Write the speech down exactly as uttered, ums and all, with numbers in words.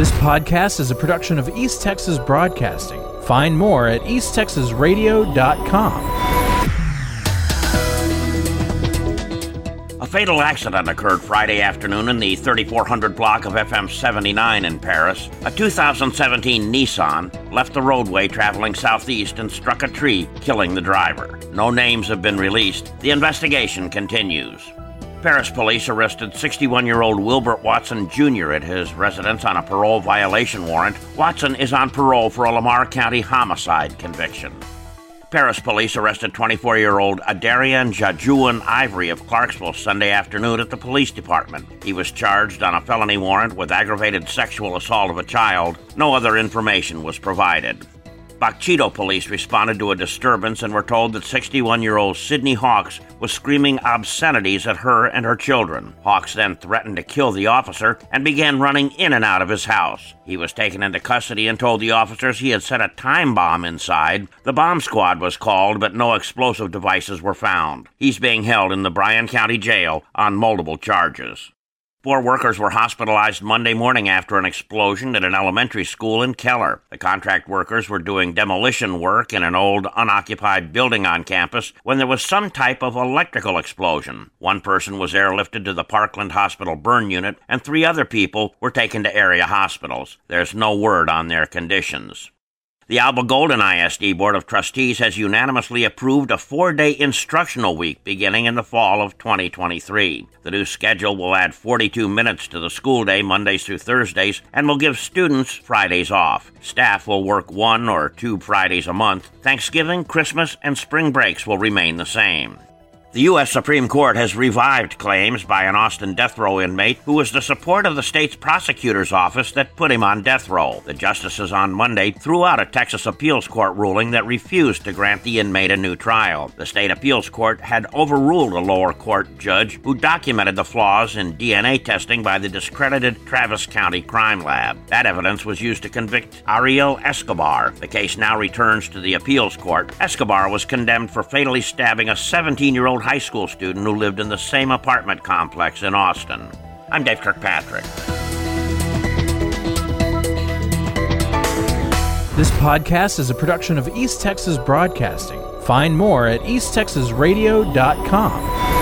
This podcast is a production of East Texas Broadcasting. Find more at east texas radio dot com. A fatal accident occurred Friday afternoon in the thirty-four hundred block of F M seventy-nine in Paris. A two thousand seventeen Nissan left the roadway traveling southeast and struck a tree, killing the driver. No names have been released. The investigation continues. Paris police arrested sixty-one-year-old Wilbert Watson Junior at his residence on a parole violation warrant. Watson is on parole for a Lamar County homicide conviction. Paris police arrested twenty-four-year-old Adarian Jajuan Ivory of Clarksville Sunday afternoon at the police department. He was charged on a felony warrant with aggravated sexual assault of a child. No other information was provided. Bakchito police responded to a disturbance and were told that sixty-one-year-old Sidney Hawks was screaming obscenities at her and her children. Hawks then threatened to kill the officer and began running in and out of his house. He was taken into custody and told the officers he had set a time bomb inside. The bomb squad was called, but no explosive devices were found. He's being held in the Bryan County Jail on multiple charges. Four workers were hospitalized Monday morning after an explosion at an elementary school in Keller. The contract workers were doing demolition work in an old, unoccupied building on campus when there was some type of electrical explosion. One person was airlifted to the Parkland Hospital burn unit, and three other people were taken to area hospitals. There's no word on their conditions. The Alba Golden I S D Board of Trustees has unanimously approved a four-day instructional week beginning in the fall of twenty twenty-three. The new schedule will add forty-two minutes to the school day Mondays through Thursdays and will give students Fridays off. Staff will work one or two Fridays a month. Thanksgiving, Christmas, and spring breaks will remain the same. The U S Supreme Court has revived claims by an Austin death row inmate who was the support of the state's prosecutor's office that put him on death row. The justices on Monday threw out a Texas appeals court ruling that refused to grant the inmate a new trial. The state appeals court had overruled a lower court judge who documented the flaws in D N A testing by the discredited Travis County Crime Lab. That evidence was used to convict Ariel Escobar. The case now returns to the appeals court. Escobar was condemned for fatally stabbing a seventeen-year-old high school student who lived in the same apartment complex in Austin. I'm Dave Kirkpatrick. This podcast is a production of East Texas Broadcasting. Find more at east texas radio dot com.